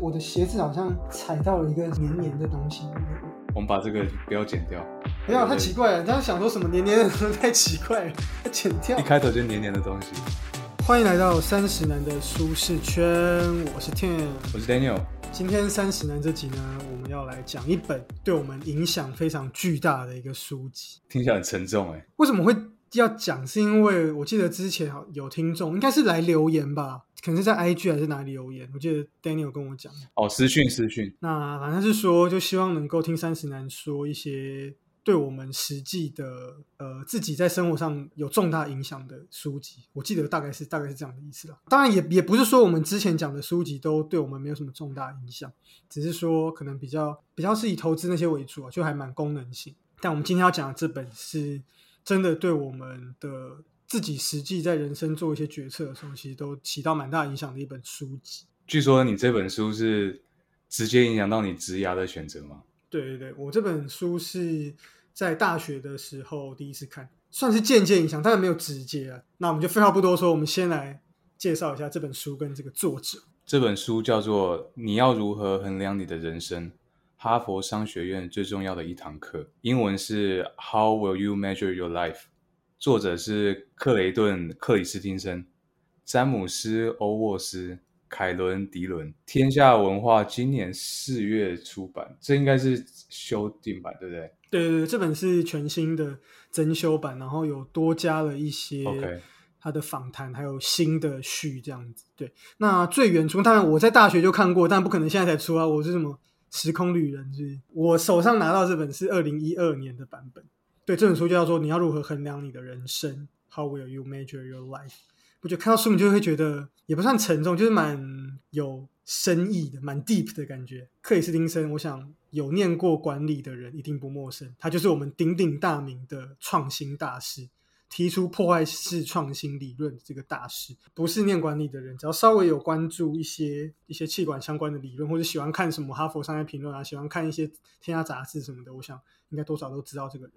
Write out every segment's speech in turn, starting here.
我的鞋子好像踩到了一个黏黏的东西。我们把这个不要剪掉。没有，太奇怪了。大家想说什么黏黏的东西太奇怪了，要剪掉。一开头就黏黏的东西。欢迎来到三十男的舒适圈，我是 Tim， 我是 Daniel。今天三十男这集呢，我们要来讲一本对我们影响非常巨大的一个书籍。听起来很沉重哎。为什么会要讲？是因为我记得之前有听众，应该是来留言吧。可能是在 IG 还是哪里留言，我记得 Daniel 跟我讲哦，私讯。那反正是说，就希望能够听三十男说一些对我们实际的自己在生活上有重大影响的书籍。我记得大概是这样的意思啦。当然也不是说我们之前讲的书籍都对我们没有什么重大影响，只是说可能比较是以投资那些为主啊，就还蛮功能性。但我们今天要讲的这本是真的对我们的自己实际在人生做一些决策的时候，其实都起到蛮大影响的一本书籍。据说你这本书是直接影响到你职涯的选择吗？对，我这本书是在大学的时候第一次看，算是间接影响，但没有直接啊。那我们就废话不多说，我们先来介绍一下这本书跟这个作者。这本书叫做《你要如何衡量你的人生》，哈佛商学院最重要的一堂课，英文是 How will you measure your life？作者是克雷顿·克里斯汀森、詹姆斯·欧沃斯、凯伦·迪伦，天下文化今年4月出版，这应该是修订版，对不对？对，这本是全新的增修版，然后有多加了一些他的访谈， 还有新的序这样子。对，那最原初当然我在大学就看过，但不可能现在才出啊！我是什么时空旅人？就是我手上拿到这本是2012年的版本。对，这本书叫做《你要如何衡量你的人生》How will you measure your life？ 我觉得看到书名就会觉得也不算沉重，就是蛮有深意的，蛮 deep 的感觉。克里斯汀森，我想有念过管理的人一定不陌生，他就是我们鼎鼎大名的创新大师，提出破坏式创新理论的这个大师。不是念管理的人，只要稍微有关注一些企管相关的理论，或者喜欢看什么哈佛商业评论啊，喜欢看一些天下杂志什么的，我想应该多少都知道这个人。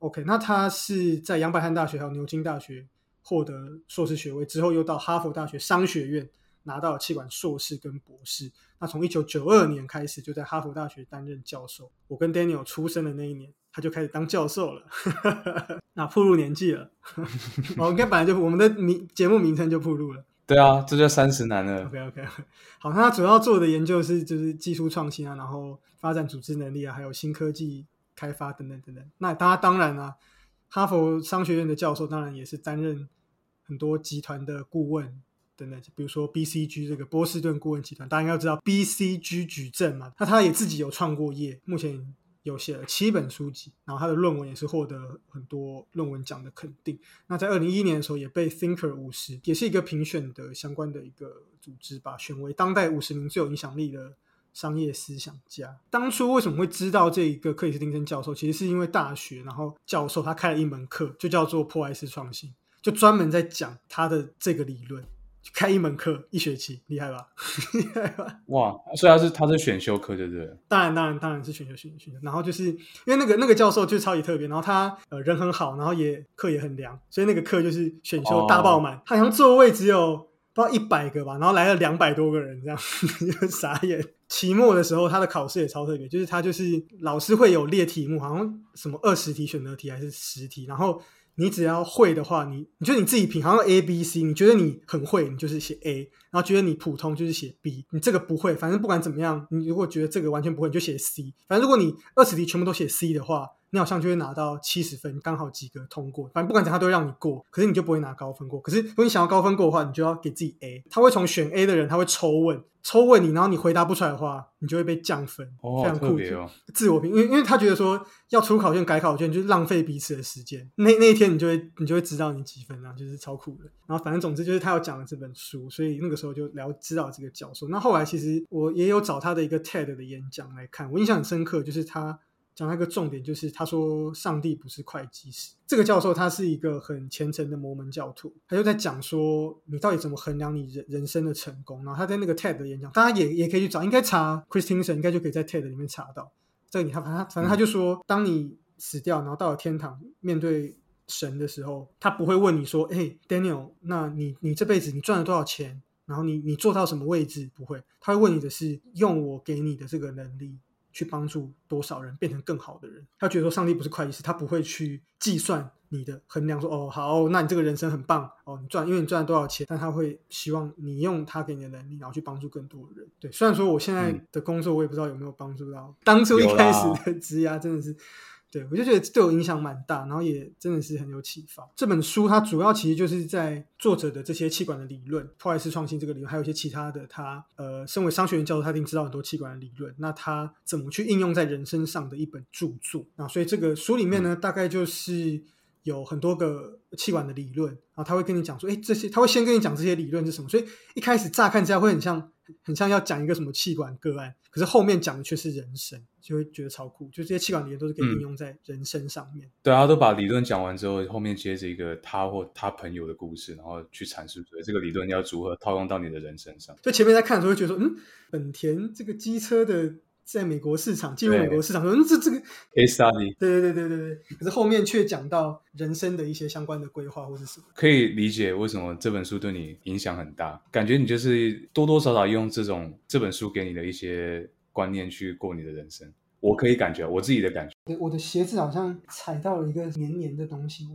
OK， 那他是在杨百翰大学还有牛津大学获得硕士学位之后，又到哈佛大学商学院拿到了企管硕士跟博士。那从1992年开始就在哈佛大学担任教授。我跟 Daniel 出生的那一年他就开始当教授了那暴露年纪了我应该本来就我们的节目名称就暴露了。对啊，这就三十男了。OK， 好，那他主要做的研究是就是技术创新啊，然后发展组织能力啊，还有新科技开发等等等等。那他当然啊，哈佛商学院的教授，当然也是担任很多集团的顾问等等，比如说 BCG 这个波士顿顾问集团，大家应该知道 BCG 矩阵嘛。那他也自己有创过业，目前有写了7本书籍，然后他的论文也是获得很多论文奖的肯定。那在2011年的时候也被 Thinker 50，也是一个评选的相关的一个组织吧，选为当代50名最有影响力的商业思想家。当初为什么会知道这一个克里斯汀森教授，其实是因为大学，然后教授他开了一门课，就叫做破坏式创新，就专门在讲他的这个理论，开一门课一学期，厉害吧？厉害吧？哇！所以他是选修课，对不对？当然是选修。然后就是因为那个教授就超级特别，然后他人很好，然后也课也很凉，所以那个课就是选修大爆满，他好像座位只有不知道100个吧，然后来了200多个人，这样就傻眼。期末的时候他的考试也超特别，就是他就是老师会有列题目，好像什么20题选择题还是10题，然后你只要会的话，你觉得你自己评，好像 ABC， 你觉得你很会你就是写 A， 然后觉得你普通就是写 B， 你这个不会，反正不管怎么样，你如果觉得这个完全不会你就写 C， 反正如果你20题全部都写 C 的话，你好像就会拿到70分，刚好及格通过，反正不管怎样他都会让你过，可是你就不会拿高分过。可是如果你想要高分过的话，你就要给自己 A， 他会从选 A 的人他会抽问你，然后你回答不出来的话你就会被降分。哦，非常酷，特别哦，自我评，因为他觉得说要出考卷改考卷就是浪费彼此的时间，那一天你就会知道你几分啊，就是超酷的。然后反正总之就是他有讲了这本书，所以那个时候就知道这个教授。那后来其实我也有找他的一个 TED 的演讲来看，我印象很深刻，就是他讲到一个重点，就是他说上帝不是会计师。这个教授他是一个很虔诚的摩门教徒，他就在讲说你到底怎么衡量你人生的成功。然后他在那个 TED 的演讲，大家也可以去找，应该查 Christensen 应该就可以在 TED 里面查到这里。反正他就说，当你死掉然后到了天堂面对神的时候，他不会问你说，欸，Daniel， 那你这辈子你赚了多少钱，然后你做到什么位置，不会，他会问你的是用我给你的这个能力去帮助多少人变成更好的人。他觉得说上帝不是会计师，他不会去计算你的衡量说哦好，那你这个人生很棒哦，你赚因为你赚了多少钱，但他会希望你用他给你的能力然后去帮助更多的人。对，虽然说我现在的工作我也不知道有没有帮助到当初一开始的职涯，真的是对我就觉得对我影响蛮大，然后也真的是很有启发。这本书它主要其实就是在作者的这些气管的理论，破坏式创新这个理论，还有一些其他的他身为商学院教授他一定知道很多气管的理论，那他怎么去应用在人身上的一本著作。那所以这个书里面呢，大概就是有很多个气管的理论，然后他会跟你讲说这些，他会先跟你讲这些理论是什么，所以一开始乍看之下会很像要讲一个什么气管个案，可是后面讲的却是人生，就会觉得超酷，就这些气管理论都是可以应用在人生上面。对啊，他都把理论讲完之后，后面接着一个他或他朋友的故事，然后去阐述这个理论要如何套用到你的人身上。就前面在看的时候会觉得说本田这个机车的在美国市场进入美国市场说这个 case study， 对对对对对，可是后面却讲到人生的一些相关的规划或是什么。可以理解为什么这本书对你影响很大，感觉你就是多多少少用这本书给你的一些观念去过你的人生。我可以感觉我自己的感觉，我的鞋子好像踩到了一个黏黏的东西。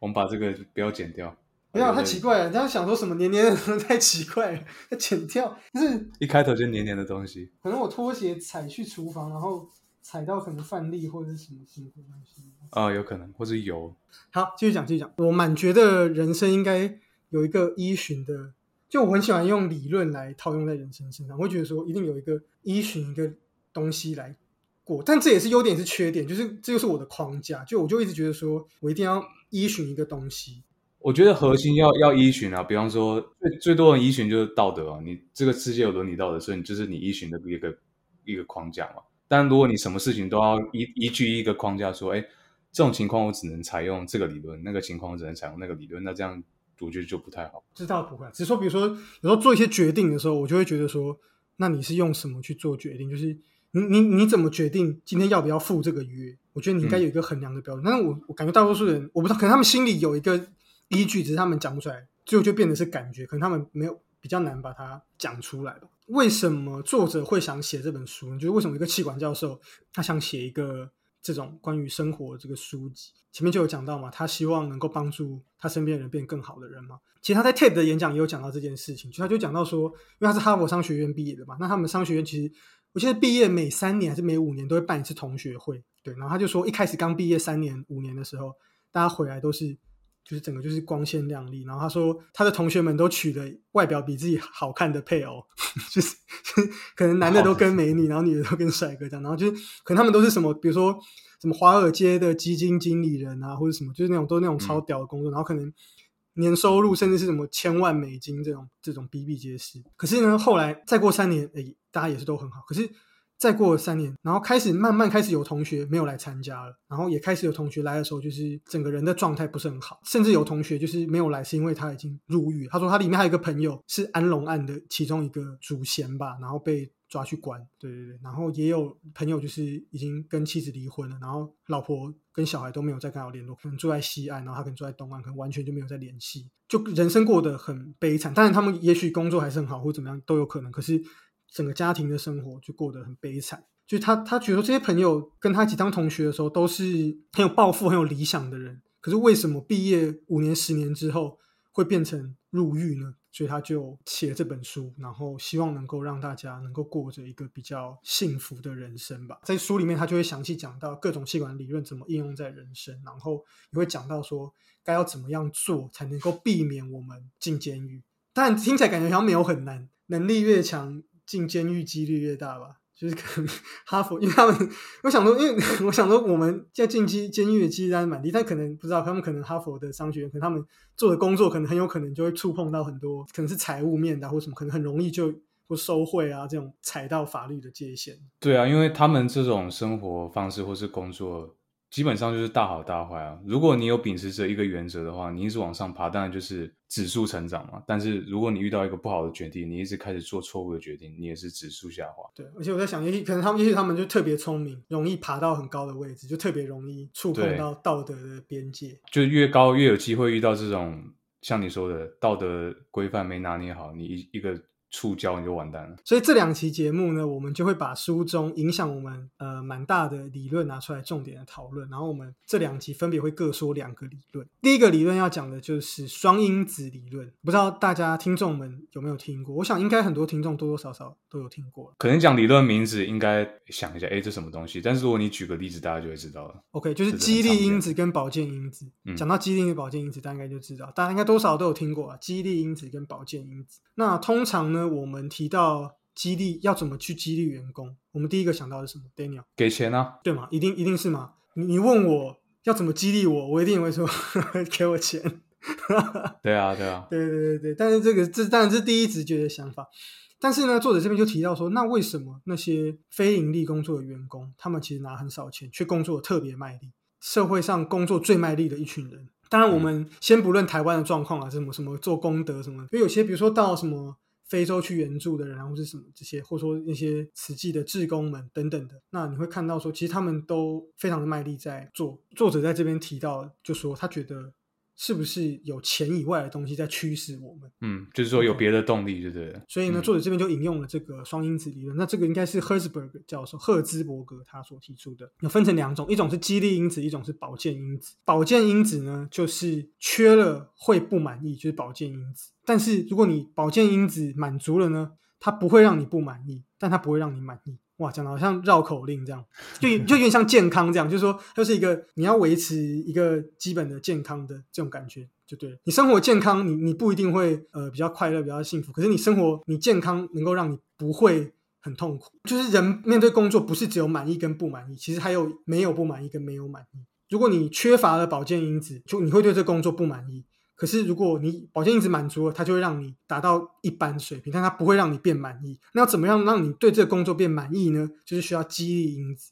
我们把这个不要剪掉，不要太奇怪了，大家想说什么黏黏的东西太奇怪了，要剪掉。就是一开头就黏黏的东西，可能我拖鞋踩去厨房，然后踩到可能饭粒或者是什么东西啊，有可能，或是油。好，继续讲。我蛮觉得人生应该有一个依循的，就我很喜欢用理论来套用在人生身上，我会觉得说一定有一个依循一个东西来过，但这也是优点也是缺点，就是这就是我的框架，就我就一直觉得说我一定要依循一个东西。我觉得核心要依循啊，比方说最多人依循就是道德啊，你这个世界有伦理道德，所以就是你依循的一个框架嘛。但如果你什么事情都要依据一个框架说，哎，这种情况我只能采用这个理论，那个情况我只能采用那个理论，那这样我觉得就不太好。知道不会，只是说比如说有时候做一些决定的时候，我就会觉得说，那你是用什么去做决定？就是你怎么决定今天要不要赴这个约？我觉得你应该有一个衡量的标准。但是我感觉大多数人，我不知道，可能他们心里有一个依据，只是他们讲不出来，最后就变得是感觉，可能他们没有比较难把它讲出来吧。为什么作者会想写这本书？就是为什么一个气管教授他想写一个这种关于生活这个书籍？前面就有讲到嘛，他希望能够帮助他身边的人变更好的人嘛。其实他在 TED 的演讲也有讲到这件事情，就他就讲到说，因为他是哈佛商学院毕业的嘛，那他们商学院其实我记得毕业每3年还是每5年都会办一次同学会，对。然后他就说，一开始刚毕业3年5年的时候，大家回来都是就是整个就是光鲜亮丽，然后他说他的同学们都娶了外表比自己好看的配偶，就是可能男的都跟美女，然后女的都跟帅哥这样，然后就是可能他们都是什么，比如说什么华尔街的基金经理人啊，或者什么，就是那种都那种超屌的工作，然后可能年收入甚至是什么1,000,000美金这种比比皆是。可是呢，后来再过3年，大家也是都很好，可是再过了3年，然后慢慢开始有同学没有来参加了，然后也开始有同学来的时候，就是整个人的状态不是很好，甚至有同学就是没有来是因为他已经入狱。他说他里面还有一个朋友是安龙案的其中一个主嫌吧，然后被抓去关，对对对。然后也有朋友就是已经跟妻子离婚了，然后老婆跟小孩都没有再跟他联络，可能住在西岸，然后他可能住在东岸，可能完全就没有再联系，就人生过得很悲惨。当然他们也许工作还是很好或怎么样都有可能，可是整个家庭的生活就过得很悲惨。就他觉得这些朋友跟他一起当同学的时候都是很有抱负很有理想的人，可是为什么毕业5年10年之后会变成入狱呢？所以他就写了这本书，然后希望能够让大家能够过着一个比较幸福的人生吧。在书里面他就会详细讲到各种气管理论怎么应用在人生，然后也会讲到说该要怎么样做才能够避免我们进监狱。但听起来感觉好像没有很难，能力越强进监狱几率越大吧，就是可能哈佛，因为他们，我想说，我们现在进监狱的几率当然蛮低，但可能不知道，他们可能哈佛的商学院，可能他们做的工作，可能很有可能就会触碰到很多，可能是财务面的、啊、或什么，可能很容易就或收贿啊这种踩到法律的界限。对啊，因为他们这种生活方式或是工作，基本上就是大好大坏啊。如果你有秉持着一个原则的话，你一直往上爬，当然就是指数成长嘛。但是如果你遇到一个不好的决定，你一直开始做错误的决定，你也是指数下滑。对，而且我在想，也许他们就特别聪明，容易爬到很高的位置，就特别容易触碰到道德的边界，就越高越有机会遇到这种像你说的道德规范没拿捏好，你一个触礁你就完蛋了。所以这两期节目呢，我们就会把书中影响我们蛮大的理论拿出来重点的讨论，然后我们这两期分别会各说两个理论。第一个理论要讲的就是双因子理论，不知道大家听众们有没有听过，我想应该很多听众多多少少都有听过，可能讲理论名字应该想一下这什么东西，但是如果你举个例子大家就会知道了。 OK， 就是激励因子跟保健因子，讲到激励跟保健因子大家应该就知道，大家应该多少都有听过啊，激励因子跟保健因子。那通常呢我们提到激励要怎么去激励员工，我们第一个想到的是什么？ Daniel， 给钱啊，对吗？一定是吗？你问我要怎么激励我，我一定会说给我钱对啊对，但是这当然是第一直觉的想法。但是呢，作者这边就提到说，那为什么那些非盈利工作的员工，他们其实拿很少钱却工作特别卖力，社会上工作最卖力的一群人。当然我们先不论台湾的状况啊，什么做功德什么，因为有些比如说到什么非洲去援助的人，然后是什么这些，或者说那些慈济的志工们等等的，那你会看到说其实他们都非常的卖力在做。作者在这边提到就说他觉得是不是有钱以外的东西在驱使我们，就是说有别的动力，对不对？所以呢，作者这边就引用了这个双因子理论。那这个应该是赫兹伯格教授他所提出的，有分成两种，一种是激励因子，一种是保健因子。保健因子呢，就是缺了会不满意，就是保健因子。但是如果你保健因子满足了呢，它不会让你不满意，但它不会让你满意。哇，讲的好像绕口令这样，就有点像健康这样，就是说就是一个你要维持一个基本的健康的这种感觉就对了。你生活健康，你不一定会比较快乐比较幸福，可是你健康能够让你不会很痛苦。就是人面对工作不是只有满意跟不满意，其实还有没有不满意跟没有满意。如果你缺乏了保健因子，就你会对这工作不满意，可是如果你保健因子满足了，它就会让你达到一般水平，但它不会让你变满意。那要怎么样让你对这个工作变满意呢？就是需要激励因子。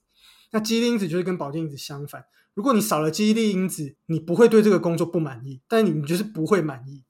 那激励因子就是跟保健因子相反，如果你少了激励因子，你不会对这个工作不满意，但你就是不会满意。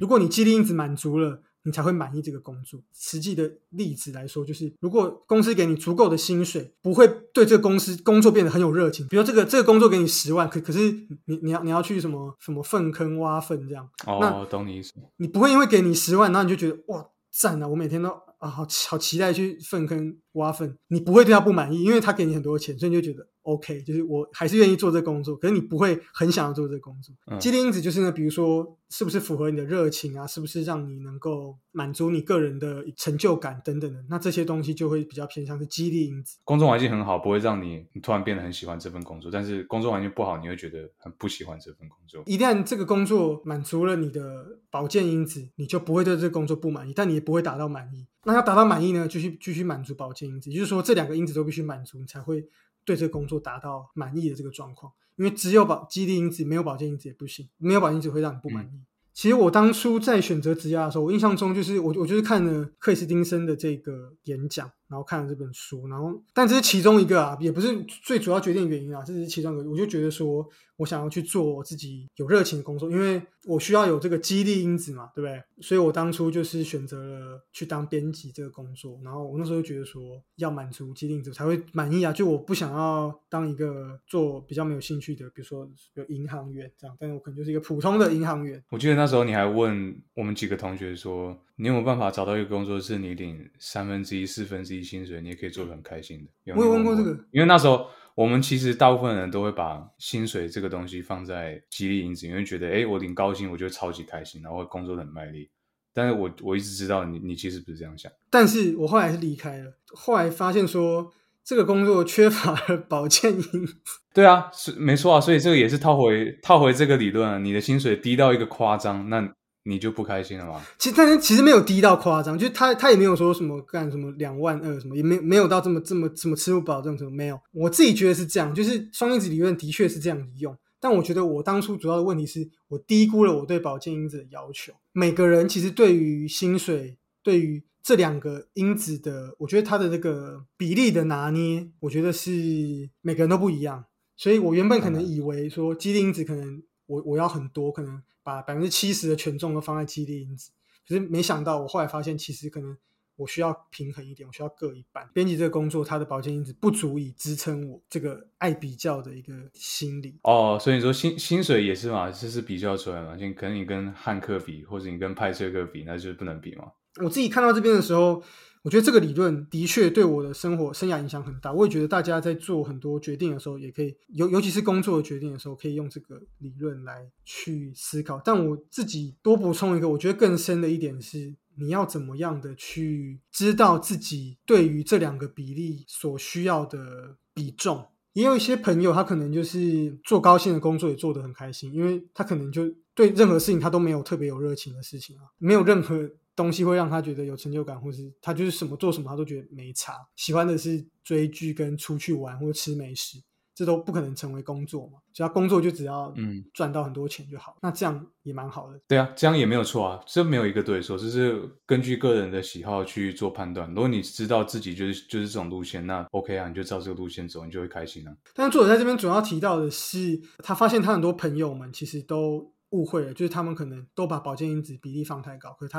如果你激励因子满足了，你才会满意这个工作。实际的例子来说，就是如果公司给你足够的薪水，不会对这个工作变得很有热情。比如说这个工作给你10万，可是你要去什么粪坑挖粪这样。哦，懂你意思。你不会因为给你10万，然后你就觉得哇赞啊，我每天都好期待去粪坑挖粪。你不会对他不满意，因为他给你很多钱，所以你就觉得 OK， 就是我还是愿意做这个工作，可是你不会很想要做这个工作。激励因子就是呢，比如说是不是符合你的热情啊，是不是让你能够满足你个人的成就感等等的，那这些东西就会比较偏向是激励因子。工作环境很好，不会让你突然变得很喜欢这份工作，但是工作环境不好，你会觉得很不喜欢这份工作。一旦这个工作满足了你的保健因子，你就不会对这个工作不满意，但你也不会达到满意。那要达到满意呢，继续满足保健因子，也就是说这两个因子都必须满足，你才会对这个工作达到满意的这个状况。因为只有激励因子没有保健因子也不行，没有保健因子会让你不满意。其实我当初在选择职业的时候，我印象中就是我就是看了克里斯汀森的这个演讲，然后看了这本书，然后但这是其中一个啊，也不是最主要决定原因啊，这是其中一个。我就觉得说我想要去做我自己有热情的工作，因为我需要有这个激励因子嘛，对不对？所以我当初就是选择了去当编辑这个工作，然后我那时候就觉得说要满足激励因子才会满意啊，就我不想要当一个做比较没有兴趣的，比如说有银行员这样，但是我可能就是一个普通的银行员。我记得那时候你还问我们几个同学说，你有没有办法找到一个工作是你领1/3、1/4薪水，你也可以做得很开心的？我有问过这个，因为那时候我们其实大部分人都会把薪水这个东西放在激励因子，因为觉得我领高薪我就超级开心，然后工作得很卖力。但是我一直知道你其实不是这样想。但是我后来是离开了，后来发现说这个工作缺乏了保健因子。对啊，是没错啊，所以这个也是套回这个理论啊，你的薪水低到一个夸张，那你就不开心了吗？但是其实没有低到夸张，就是他也没有说什么干什么22000什么，也没有到这么吃不饱这种什么，没有。我自己觉得是这样，就是双因子理论的确是这样利用，但我觉得我当初主要的问题是我低估了我对保健因子的要求。每个人其实对于薪水，对于这两个因子的，我觉得他的这个比例的拿捏，我觉得是每个人都不一样。所以我原本可能以为说激励因子可能我要很多，可能把70%的权重都放在激励因子，可是没想到我后来发现其实可能我需要平衡一点，我需要各一半。编辑这个工作它的保健因子不足以支撑我这个爱比较的一个心理。哦，所以你说 薪水也是嘛，这是比较出来嘛，可能你跟汉克比或者你跟派翠克比，那就是不能比嘛。我自己看到这边的时候，我觉得这个理论的确对我的生活生涯影响很大。我也觉得大家在做很多决定的时候也可以，尤其是工作的决定的时候，可以用这个理论来去思考。但我自己多补充一个我觉得更深的一点是，你要怎么样的去知道自己对于这两个比例所需要的比重。也有一些朋友他可能就是做高薪的工作也做得很开心，因为他可能就对任何事情他都没有特别有热情的事情啊，没有任何东西会让他觉得有成就感，或是他就是什么做什么他都觉得没差，喜欢的是追剧跟出去玩或吃美食，这都不可能成为工作嘛，所以他工作就只要赚到很多钱就好那这样也蛮好的。对啊，这样也没有错啊，这没有一个对错，这是根据个人的喜好去做判断。如果你知道自己就是这种路线，那 OK 啊，你就照这个路线走，你就会开心啊。但是作者在这边主要提到的是，他发现他很多朋友们其实都误会了，就是他们可能都把保健因子比例放太高，可是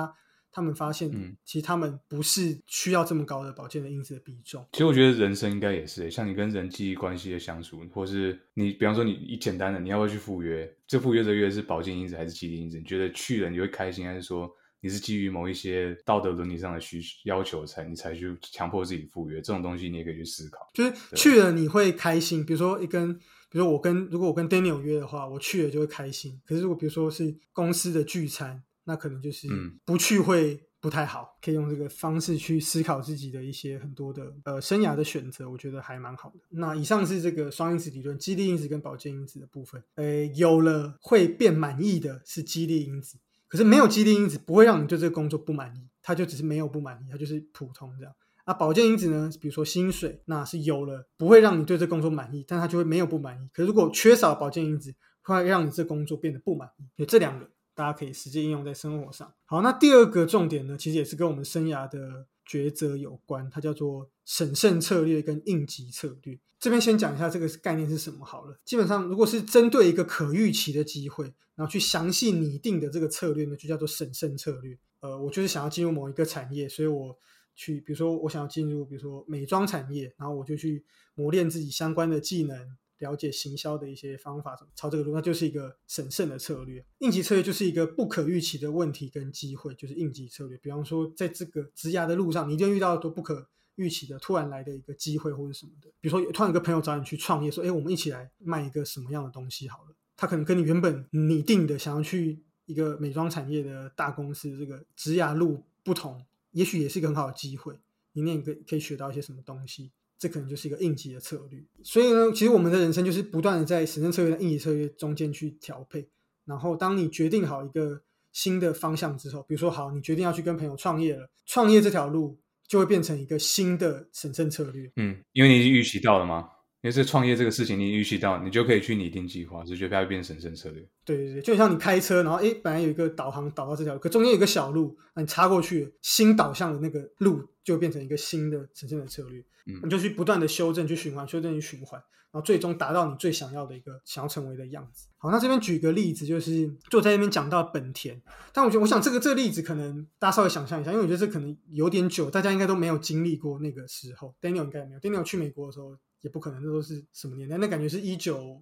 他们发现其实他们不是需要这么高的保健的因子的比重。其实我觉得人生应该也是，像你跟人际关系的相处，或是你比方说你简单的你要不要去赴约，这赴约这约是保健因子还是激励因子，你觉得去了你会开心，还是说你是基于某一些道德伦理上的要求你才去强迫自己赴约，这种东西你也可以去思考，就是去了你会开心。如果我跟 Daniel 约的话，我去了就会开心，可是如果比如说是公司的聚餐，那可能就是不去会不太好，可以用这个方式去思考自己的一些很多的生涯的选择，我觉得还蛮好的。那以上是这个双因子理论，激励因子跟保健因子的部分。有了会变满意的是激励因子，可是没有激励因子不会让你对这个工作不满意，它就只是没有不满意，它就是普通这样。那保健因子呢，比如说薪水，那是有了不会让你对这工作满意，但它就会没有不满意，可是如果缺少保健因子会让你这工作变得不满意。所以这两个大家可以实际应用在生活上。好，那第二个重点呢，其实也是跟我们生涯的抉择有关，它叫做审慎策略跟应急策略。这边先讲一下这个概念是什么好了。基本上如果是针对一个可预期的机会，然后去详细拟定的这个策略呢，就叫做审慎策略。我就是想要进入某一个产业，所以我去，比如说我想要进入比如说美妆产业，然后我就去磨练自己相关的技能，了解行销的一些方法，朝这个路，那就是一个审慎的策略。应急策略就是一个不可预期的问题跟机会，就是应急策略。比方说在这个职涯的路上，你一定遇到很多不可预期的突然来的一个机会或者什么的。比如说突然有个朋友找你去创业，说我们一起来卖一个什么样的东西好了，他可能跟你原本拟定的想要去一个美妆产业的大公司这个职涯路不同，也许也是一个很好的机会，你那可以学到一些什么东西，这可能就是一个应急的策略。所以呢，其实我们的人生就是不断的在审慎策略和应急策略中间去调配。然后当你决定好一个新的方向之后，比如说好，你决定要去跟朋友创业了，创业这条路就会变成一个新的审慎策略。因为你已经预期到了嘛，因为是创业这个事情你预期到，你就可以去拟定计划，所以就它会变审慎策略。对对对，就像你开车，然后本来有一个导航导到这条路，可中间有一个小路，你插过去新导向的那个路就变成一个新的审慎的策略。你就去不断的修正去循环，修正去循环，然后最终达到你最想要的一个想要成为的样子。好，那这边举个例子，就是就在那边讲到本田，但我想这个例子可能大家稍微想象一下，因为我觉得这可能有点久，大家应该都没有经历过那个时候。 Daniel 应该没有， Daniel 去美国的时候也不可能，那都是什么年代，那感觉是19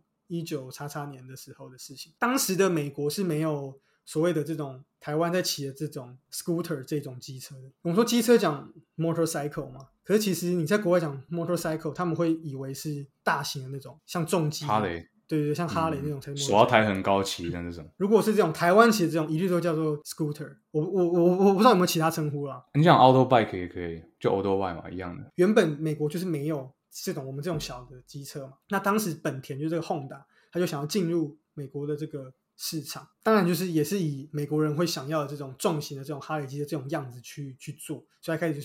年的时候的事情。当时的美国是没有所谓的这种台湾在骑的这种 Scooter 这种机车的。我们说机车讲 Motorcycle 嘛，可是其实你在国外讲 Motorcycle 他们会以为是大型的那种，像重机哈雷，对对，像哈雷那种才是手摇台很高骑的那种。如果是这种台湾骑的这种一律都叫做 Scooter。 我不知道有没有其他称呼啦。你讲 Auto Bike 也可以，就 Auto Bike 嘛，一样的。原本美国就是没有这种我们这种小的机车嘛，那当时本田就是这个 Honda 他就想要进入美国的这个市场，当然就是也是以美国人会想要的这种重型的这种哈雷机的这种样子去做，所以开始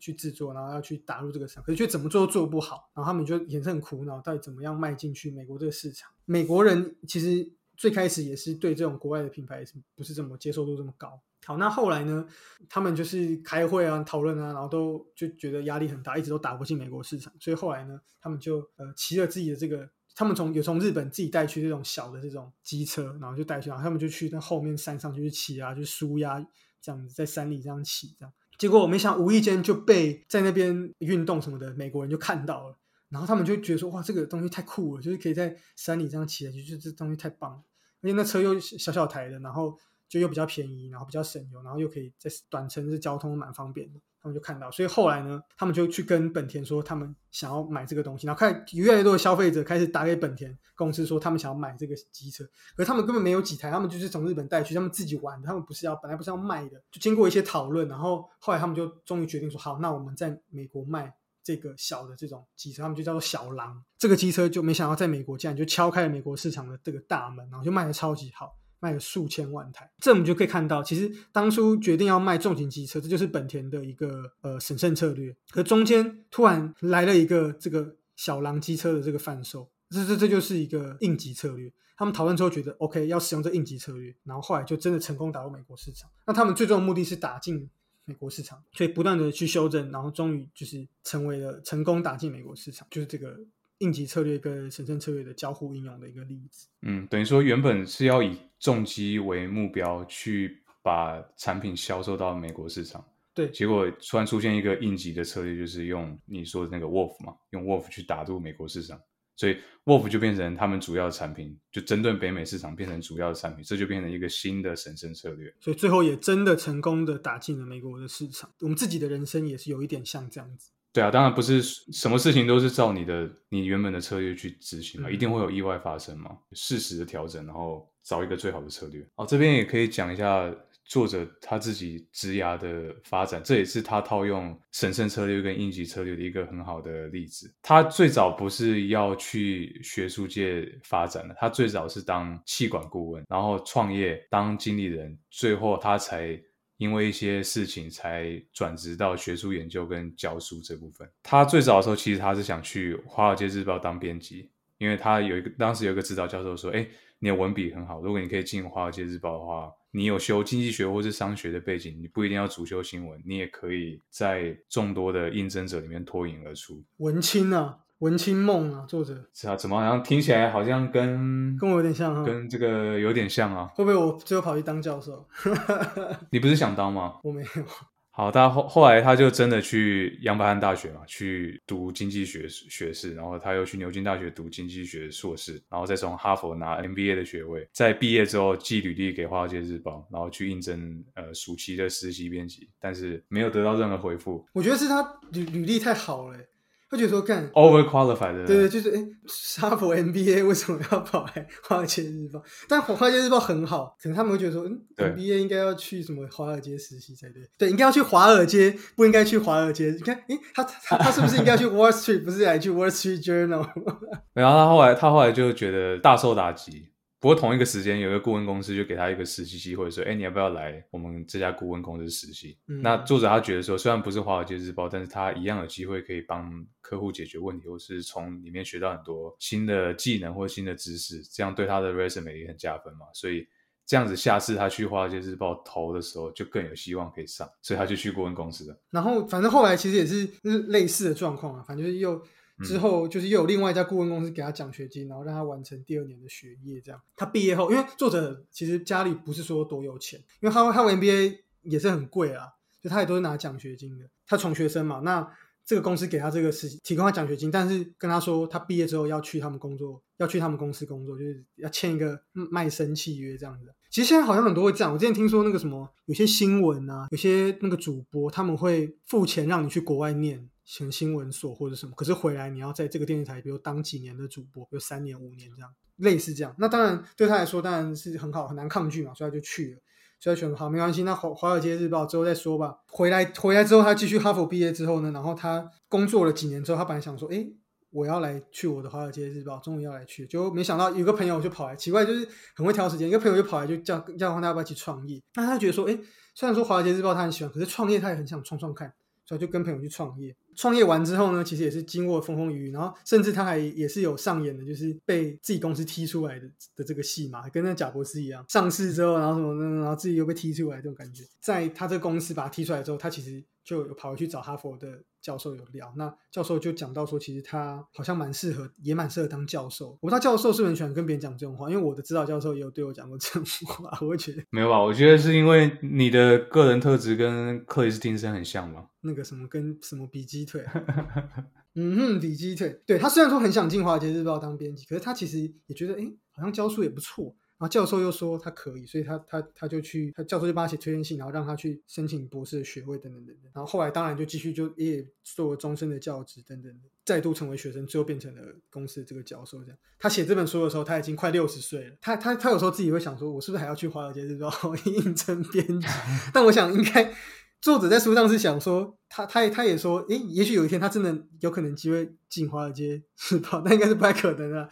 去制作，然后要去打入这个市场，可是却怎么做都做不好，然后他们就也是很苦恼，到底怎么样迈进去美国这个市场。美国人其实最开始也是对这种国外的品牌也是不是这么接受度这么高。好，那后来呢，他们就是开会啊讨论啊，然后都就觉得压力很大，一直都打不进美国市场，所以后来呢他们就骑了自己的这个，他们有从日本自己带去这种小的这种机车，然后就带去，然后他们就去那后面山上去骑啊，就舒压这样子，在山里这样骑这样。结果我没想无意间就被在那边运动什么的美国人就看到了，然后他们就觉得说哇这个东西太酷了，就是可以在山里这样骑，就是这东西太棒了，而且那车又小小台的，然后就又比较便宜，然后比较省油，然后又可以在短程是交通蛮方便的，他们就看到。所以后来呢他们就去跟本田说他们想要买这个东西，然后开始越来越多的消费者开始打给本田公司说他们想要买这个机车，可是他们根本没有几台，他们就是从日本带去，他们自己玩的，他们不是要本来不是要卖的。就经过一些讨论，然后后来他们就终于决定说好，那我们在美国卖这个小的这种机车，他们就叫做小狼。这个机车就没想到在美国竟然就敲开了美国市场的这个大门，然后就卖得超级好，卖了数千万台。这我们就可以看到其实当初决定要卖重型机车，这就是本田的一个审慎策略。可中间突然来了一个这个小狼机车的这个贩售，这就是一个应急策略。他们讨论之后觉得 OK 要使用这应急策略，然后后来就真的成功打入美国市场。那他们最终的目的是打进美国市场，所以不断的去修正，然后终于就是成为了成功打进美国市场，就是这个应急策略跟审慎策略的交互应用的一个例子。嗯，等于说原本是要以重机为目标去把产品销售到美国市场，对，结果突然出现一个应急的策略，就是用你说的那个 Wolf 嘛，用 Wolf 去打入美国市场，所以 Wolf 就变成他们主要的产品，就针对北美市场变成主要的产品，这就变成一个新的审慎策略，所以最后也真的成功的打进了美国的市场。我们自己的人生也是有一点像这样子。对啊，当然不是什么事情都是照你原本的策略去执行嘛，一定会有意外发生嘛，适时的调整，然后找一个最好的策略。哦，这边也可以讲一下作者他自己职涯的发展，这也是他套用审慎策略跟应急策略的一个很好的例子。他最早不是要去学术界发展的，他最早是当企管顾问，然后创业当经理人，最后他才因为一些事情才转职到学术研究跟教书这部分。他最早的时候其实他是想去华尔街日报当编辑，因为他当时有一个指导教授说你的文笔很好，如果你可以进华尔街日报的话，你有修经济学或是商学的背景，你不一定要主修新闻，你也可以在众多的应征者里面脱颖而出。文青啊，文青梦啊，作者是啊，怎么好像听起来好像跟我有点像，跟这个有点像啊，会不会我最后跑去当教授？你不是想当吗？我没有。好，他后来他就真的去杨百翰大学嘛，去读经济学学士，然后他又去牛津大学读经济学硕士，然后再从哈佛拿 MBA 的学位，在毕业之后寄履历给华尔街日报，然后去应征暑期的实习编辑，但是没有得到任何回复。我觉得是他履历太好了，会觉得说干 overqualified 的，对对，就是哈佛 MBA 为什么要跑来华尔街日报？但华尔街日报很好，可能他们会觉得说MBA 应该要去什么华尔街实习才对，对，应该要去华尔街，不应该去华尔街。你看，他是不是应该去 Wall Street？ 不是来去 Wall Street Journal？ 然后他后来就觉得大受打击。不过同一个时间有一个顾问公司就给他一个实习机会，说你要不要来我们这家顾问公司实习。那作者他觉得说虽然不是华尔街日报，但是他一样有机会可以帮客户解决问题，或是从里面学到很多新的技能或新的知识，这样对他的 resume 也很加分嘛，所以这样子下次他去华尔街日报投的时候就更有希望可以上，所以他就去顾问公司了。然后反正后来其实也是类似的状况啊，反正就是又之后就是又有另外一家顾问公司给他奖学金，然后让他完成第二年的学业。这样他毕业后，因为作者其实家里不是说多有钱，因为他 MBA 也是很贵啊，就他也都是拿奖学金的，他穷学生嘛，那这个公司给他这个实习提供他奖学金，但是跟他说他毕业之后要去他们公司工作，就是要签一个卖身契约这样子。其实现在好像很多会这样，我之前听说那个什么有些新闻啊，有些那个主播他们会付钱让你去国外念新闻所或者什么，可是回来你要在这个电视台比如当几年的主播，比如3年5年这样，类似这样。那当然对他来说当然是很好，很难抗拒嘛，所以他就去了，所以他选择好没关系，那华尔街日报之后再说吧。回来之后他继续哈佛毕业之后呢，然后他工作了几年之后，他本来想说我要来去我的华尔街日报，终于要来去，就没想到有个朋友就跑来，奇怪就是很会挑时间，一个朋友就跑来就叫他要不要去创业。那他就觉得说虽然说华尔街日报他很喜欢，可是创业他也很想创看，所以就跟朋友去创业。创业完之后呢，其实也是经过风风雨雨，然后甚至他还也是有上演的，就是被自己公司踢出来 的这个戏嘛，跟那贾伯斯一样，上市之后然后什么，然后自己又被踢出来这种感觉。在他这个公司把他踢出来之后，他其实就有跑回去找哈佛的教授有聊，那教授就讲到说其实他好像蛮适合，也蛮适合当教授。我不知道教授是不是很喜欢跟别人讲这种话，因为我的指导教授也有对我讲过这种话。我会觉得没有吧，我觉得是因为你的个人特质跟克里斯汀森很像嘛，那个什么跟什么比鸡腿比鸡腿。对，他虽然说很想进华尔街日报当编辑，可是他其实也觉得好像教书也不错，然后教授又说他可以，所以他就去，他教授就帮他写推荐信，然后让他去申请博士的学位等等等等。然后后来当然就继续就也做终身的教职等等，再度成为学生，最后变成了公司这个教授这样。他写这本书的时候他已经快60岁了，他有时候自己会想说我是不是还要去华尔街日报应征编辑，但我想应该作者在书上是想说他也说也许有一天他真的有可能机会进华尔街日报，但应该是不太可能的。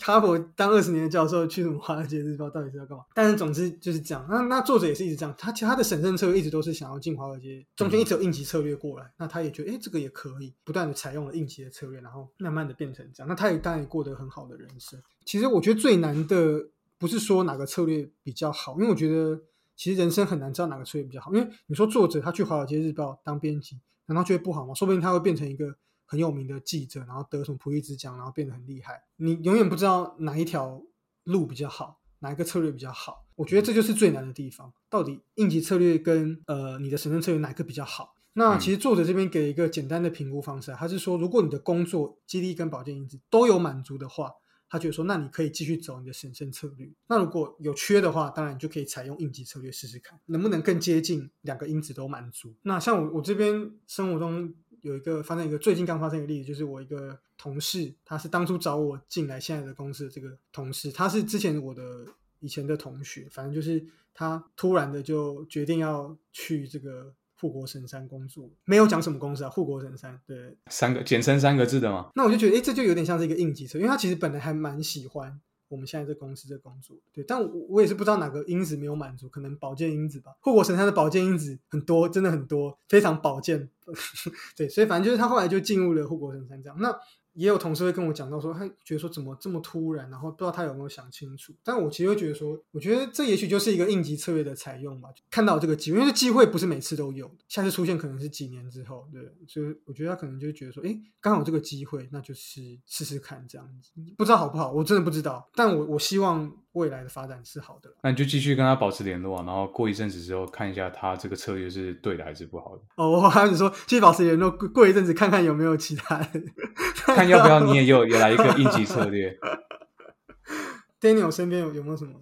哈佛当20年的教授去什么华尔街日报到底是要干嘛？但是总之就是这样。那作者也是一直这样，其实他的审慎策略一直都是想要进华尔街，中间一直有应急策略过来，那他也觉得这个也可以，不断的采用了应急的策略，然后慢慢的变成这样。那他也当然也过得很好的人生。其实我觉得最难的不是说哪个策略比较好，因为我觉得其实人生很难知道哪个策略比较好，因为你说作者他去华尔街日报当编辑难道觉得不好吗？说不定他会变成一个很有名的记者，然后得什么普利兹奖，然后变得很厉害。你永远不知道哪一条路比较好，哪一个策略比较好。我觉得这就是最难的地方，到底应急策略跟你的审慎策略哪个比较好。那其实作者这边给一个简单的评估方式，他是说如果你的工作激励跟保健因子都有满足的话，他觉得说那你可以继续走你的审慎策略，那如果有缺的话当然你就可以采用应急策略试试看能不能更接近两个因子都满足。那像 我这边生活中有一个发生一个最近刚发生一个例子，就是我一个同事，他是当初找我进来现在的公司的这个同事，他是之前我的以前的同学，反正就是他突然的就决定要去这个护国神山工作，没有讲什么公司啊，护国神山，对，简称3个字的嘛。那我就觉得这就有点像是一个应急车，因为他其实本来还蛮喜欢我们现在这公司这工作，对，但 我也是不知道哪个因子没有满足，可能保健因子吧。护国神山的保健因子很多，真的很多，非常保健对，所以反正就是他后来就进入了护国神山这样。那也有同事会跟我讲到说他觉得说怎么这么突然，然后不知道他有没有想清楚。但我其实会觉得说，我觉得这也许就是一个应急策略的采用吧，看到这个机会，因为机会不是每次都有，下次出现可能是几年之后，对，所以我觉得他可能就觉得说刚好这个机会，那就是试试看这样子，不知道好不好，我真的不知道，但我希望未来的发展是好的。那你就继续跟他保持联络啊，然后过一阵子之后看一下他这个策略是对的还是不好的。我还想说继续保持联络，过一阵子看看有没有其他的看要不要你也来一个应急策略。Daniel 身边有没有什么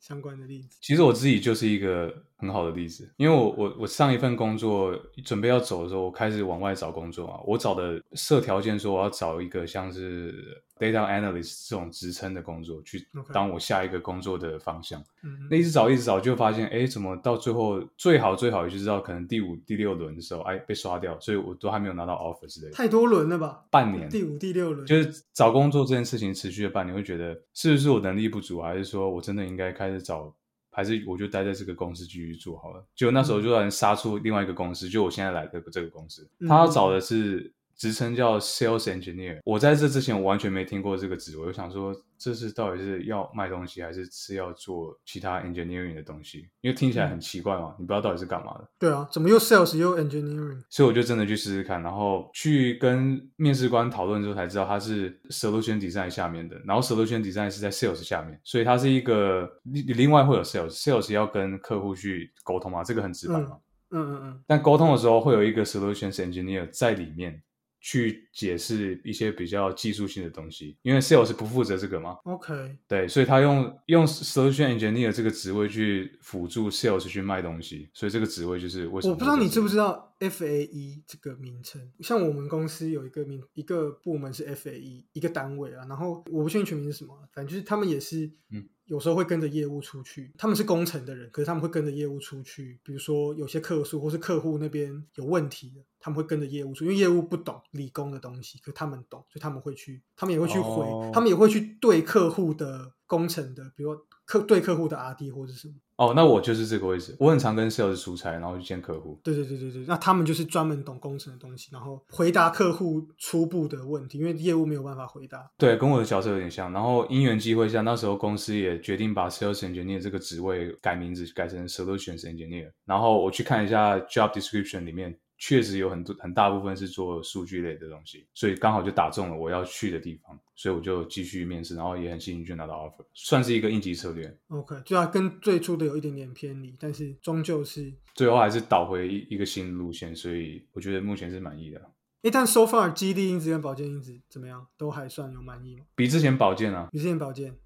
相关的例子？其实我自己就是一个很好的例子，因为我上一份工作准备要走的时候，我开始往外找工作啊。我找的设条件说我要找一个像是 Data Analyst 这种职称的工作，去当我下一个工作的方向。那一直找就发现怎么到最后最好也就是到可能第5、第6轮的时候被刷掉，所以我都还没有拿到 offer 之类的。太多轮了吧？半年，第5、第6轮，就是找工作这件事情持续了半年，会觉得是不是我能力不足，还是说我真的应该开始找，还是我就待在这个公司继续做好了。结果那时候就突然杀出另外一个公司，就我现在来的这个公司，他要找的是职称叫 sales engineer。 我在这之前我完全没听过这个职，我就想说这是到底是要卖东西还是要做其他 engineering 的东西，因为听起来很奇怪嘛，你不知道到底是干嘛的。对啊，怎么又 sales 又 engineering。 所以我就真的去试试看，然后去跟面试官讨论之后才知道它是 solution design 下面的，然后 solution design 是在 sales 下面，所以它是一个另外会有 sales 要跟客户去沟通嘛，这个很直白嘛。但沟通的时候会有一个 solutions engineer 在里面去解释一些比较技术性的东西，因为 sales 不负责这个嘛。 OK， 对，所以他用 solution engineer 这个职位去辅助 sales 去卖东西，所以这个职位就是为什么我不知道你知不知道 FAE 这个名称。像我们公司有一个部门是 FAE 一个单位啊，然后我不确定全名是什么，反正就是他们也是有时候会跟着业务出去，他们是工程的人，可是他们会跟着业务出去，比如说有些客诉或是客户那边有问题的，他们会跟着业务出去，因为业务不懂理工的东西，可是他们懂，所以他们也会去回、他们也会去对客户的工程的，比如说对客户的 RD 或者什么。那我就是这个位置，我很常跟 sales 出差，然后去见客户。对，那他们就是专门懂工程的东西，然后回答客户初步的问题，因为业务没有办法回答。对，跟我的角色有点像。然后因缘际会下，那时候公司也决定把 sales engineer 这个职位改名字，改成 solutions engineer。然后我去看一下 job description 里面确实有很大部分是做数据类的东西，所以刚好就打中了我要去的地方，所以我就继续面试，然后也很幸运就拿到 offer， 算是一个应急策略。 OK， 就它跟最初的有一点点偏离，但是终究是最后还是导回一个新路线，所以我觉得目前是满意的。但 so far 肌力因子跟保健因子怎么样，都还算有满意吗？比之前保健啊，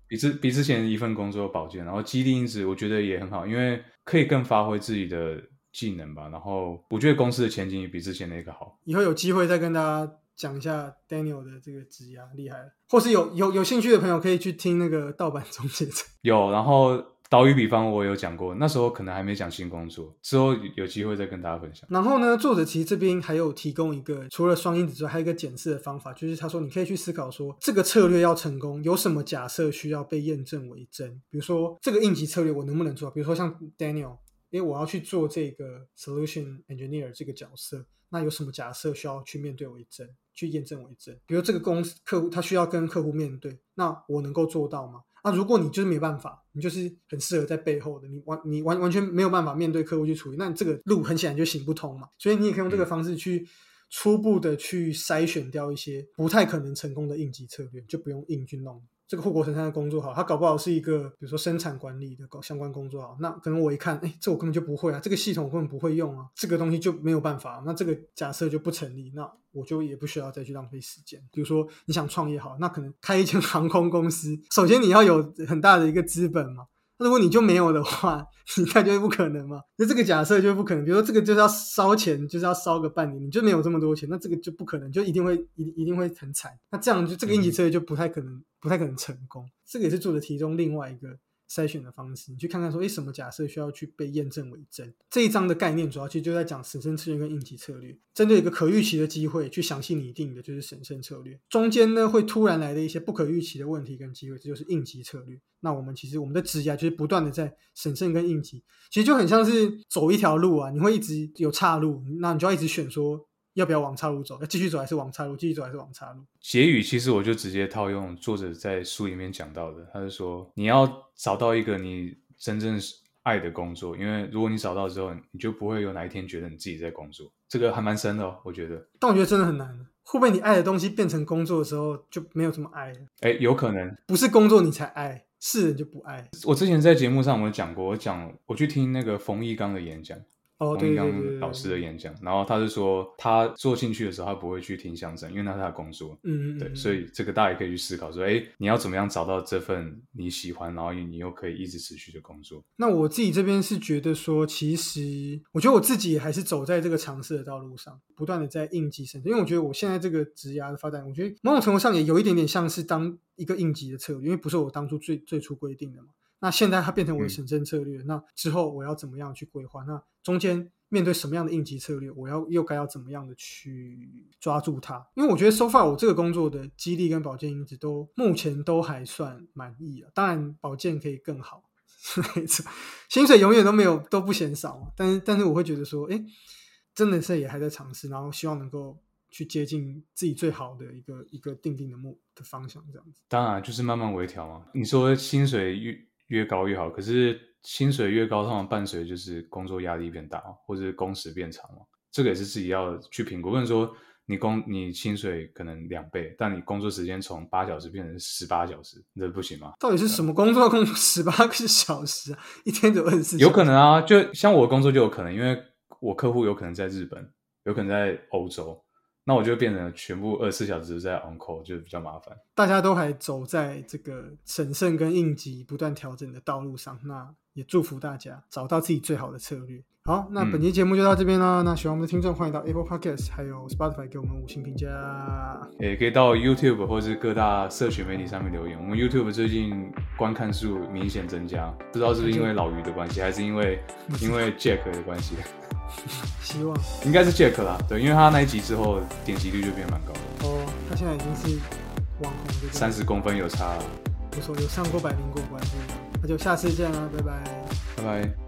比之前一份工作保健，然后肌力因子我觉得也很好，因为可以更发挥自己的技能吧，然后我觉得公司的前景也比之前那个好。以后有机会再跟大家讲一下 Daniel 的这个职业厉害了，或是有兴趣的朋友可以去听那个盗版终结者，有，然后岛屿比方我有讲过，那时候可能还没讲新工作，之后有机会再跟大家分享。然后呢，作者其实这边还有提供一个除了双因子之外还有一个检视的方法，就是他说你可以去思考说这个策略要成功有什么假设需要被验证为真，比如说这个应急策略我能不能做，比如说像 Daniel因为我要去做这个 Solution Engineer 这个角色，那有什么假设需要去面对为真，去验证为真，比如这个公司客户他需要跟客户面对，那我能够做到吗？那如果你就是没办法，你就是很适合在背后的，你完全没有办法面对客户去处理，那你这个路很显然就行不通嘛，所以你也可以用这个方式去初步的去筛选掉一些不太可能成功的应急策略，就不用硬去弄这个护国神山的工作好，他搞不好是一个比如说生产管理的相关工作好，那可能我一看这我根本就不会啊，这个系统我根本不会用啊，这个东西就没有办法，那这个假设就不成立，那我就也不需要再去浪费时间。比如说你想创业好，那可能开一间航空公司，首先你要有很大的一个资本嘛，那如果你就没有的话，你那就不可能嘛，那这个假设就不可能，比如说这个就是要烧钱，就是要烧个半年，你就没有这么多钱，那这个就不可能，就一定会很惨，那这样就这个应急策略就不太可能成功。这个也是作者提供另外一个筛选的方式，你去看看说什么假设需要去被验证为真。这一章的概念主要其实就在讲审慎策略跟应急策略，针对一个可预期的机会去详细拟定的就是审慎策略，中间呢会突然来的一些不可预期的问题跟机会，这就是应急策略。那我们其实我们的职业就是不断的在审慎跟应急，其实就很像是走一条路啊，你会一直有岔路，那你就要一直选说要不要往岔路走，要继续走还是往岔路，继续走还是往岔路。结语其实我就直接套用作者在书里面讲到的，他就说你要找到一个你真正爱的工作，因为如果你找到之后你就不会有哪一天觉得你自己在工作，这个还蛮深的我觉得。但我觉得真的很难，会不会你爱的东西变成工作的时候就没有这么爱了？有可能不是工作你才爱，是人就不爱。我之前在节目上我讲过，我去听那个冯翊纲的演讲，冯翊纲老师的演讲，然后他是说他做兴趣的时候他不会去听相声，因为那是他的工作。对，所以这个大家也可以去思考说你要怎么样找到这份你喜欢然后你又可以一直持续的工作。那我自己这边是觉得说，其实我觉得我自己还是走在这个尝试的道路上，不断的在应急审慎，因为我觉得我现在这个职业的发展，我觉得某种程度上也有一点点像是当一个应急的策略，因为不是我当初最初规定的嘛，那现在它变成我的审慎策略，那之后我要怎么样去规划，那中间面对什么样的应急策略，我又该要怎么样的去抓住它。因为我觉得 so far 我这个工作的肌力跟保健因子目前都还算满意了，当然保健可以更好薪水永远都不嫌少嘛，但是我会觉得说真的是也还在尝试，然后希望能够去接近自己最好的一个定的目的方向这样子。当然就是慢慢微调嘛，你说薪水越高越好，可是薪水越高通常伴随就是工作压力变大或者工时变长，这个也是自己要去评估。不能说你薪水可能2倍，但你工作时间从8小时变成18小时，这不行吗？到底是什么工作工作18个小时啊？一天就24小时？有可能啊，就像我的工作就有可能，因为我客户有可能在日本，有可能在欧洲，那我就变成全部24小时在 on call， 就比较麻烦。大家都还走在这个审慎跟应急不断调整的道路上，那也祝福大家找到自己最好的策略。好，那本期节目就到这边啦。那喜欢我们的听众，欢迎到 Apple Podcast 还有 Spotify 给我们5星评价，也可以到 YouTube 或是各大社群媒体上面留言。我们 YouTube 最近观看数明显增加，不知道是不是因为老于的关系，还是因为 Jack 的关系希望应该是 Jack 啦，对，因为他那一集之后点击率就变蛮高的他现在已经是网红，对，30公分有差了，不错，有上过100名过关，那就下次见啦，拜拜拜拜。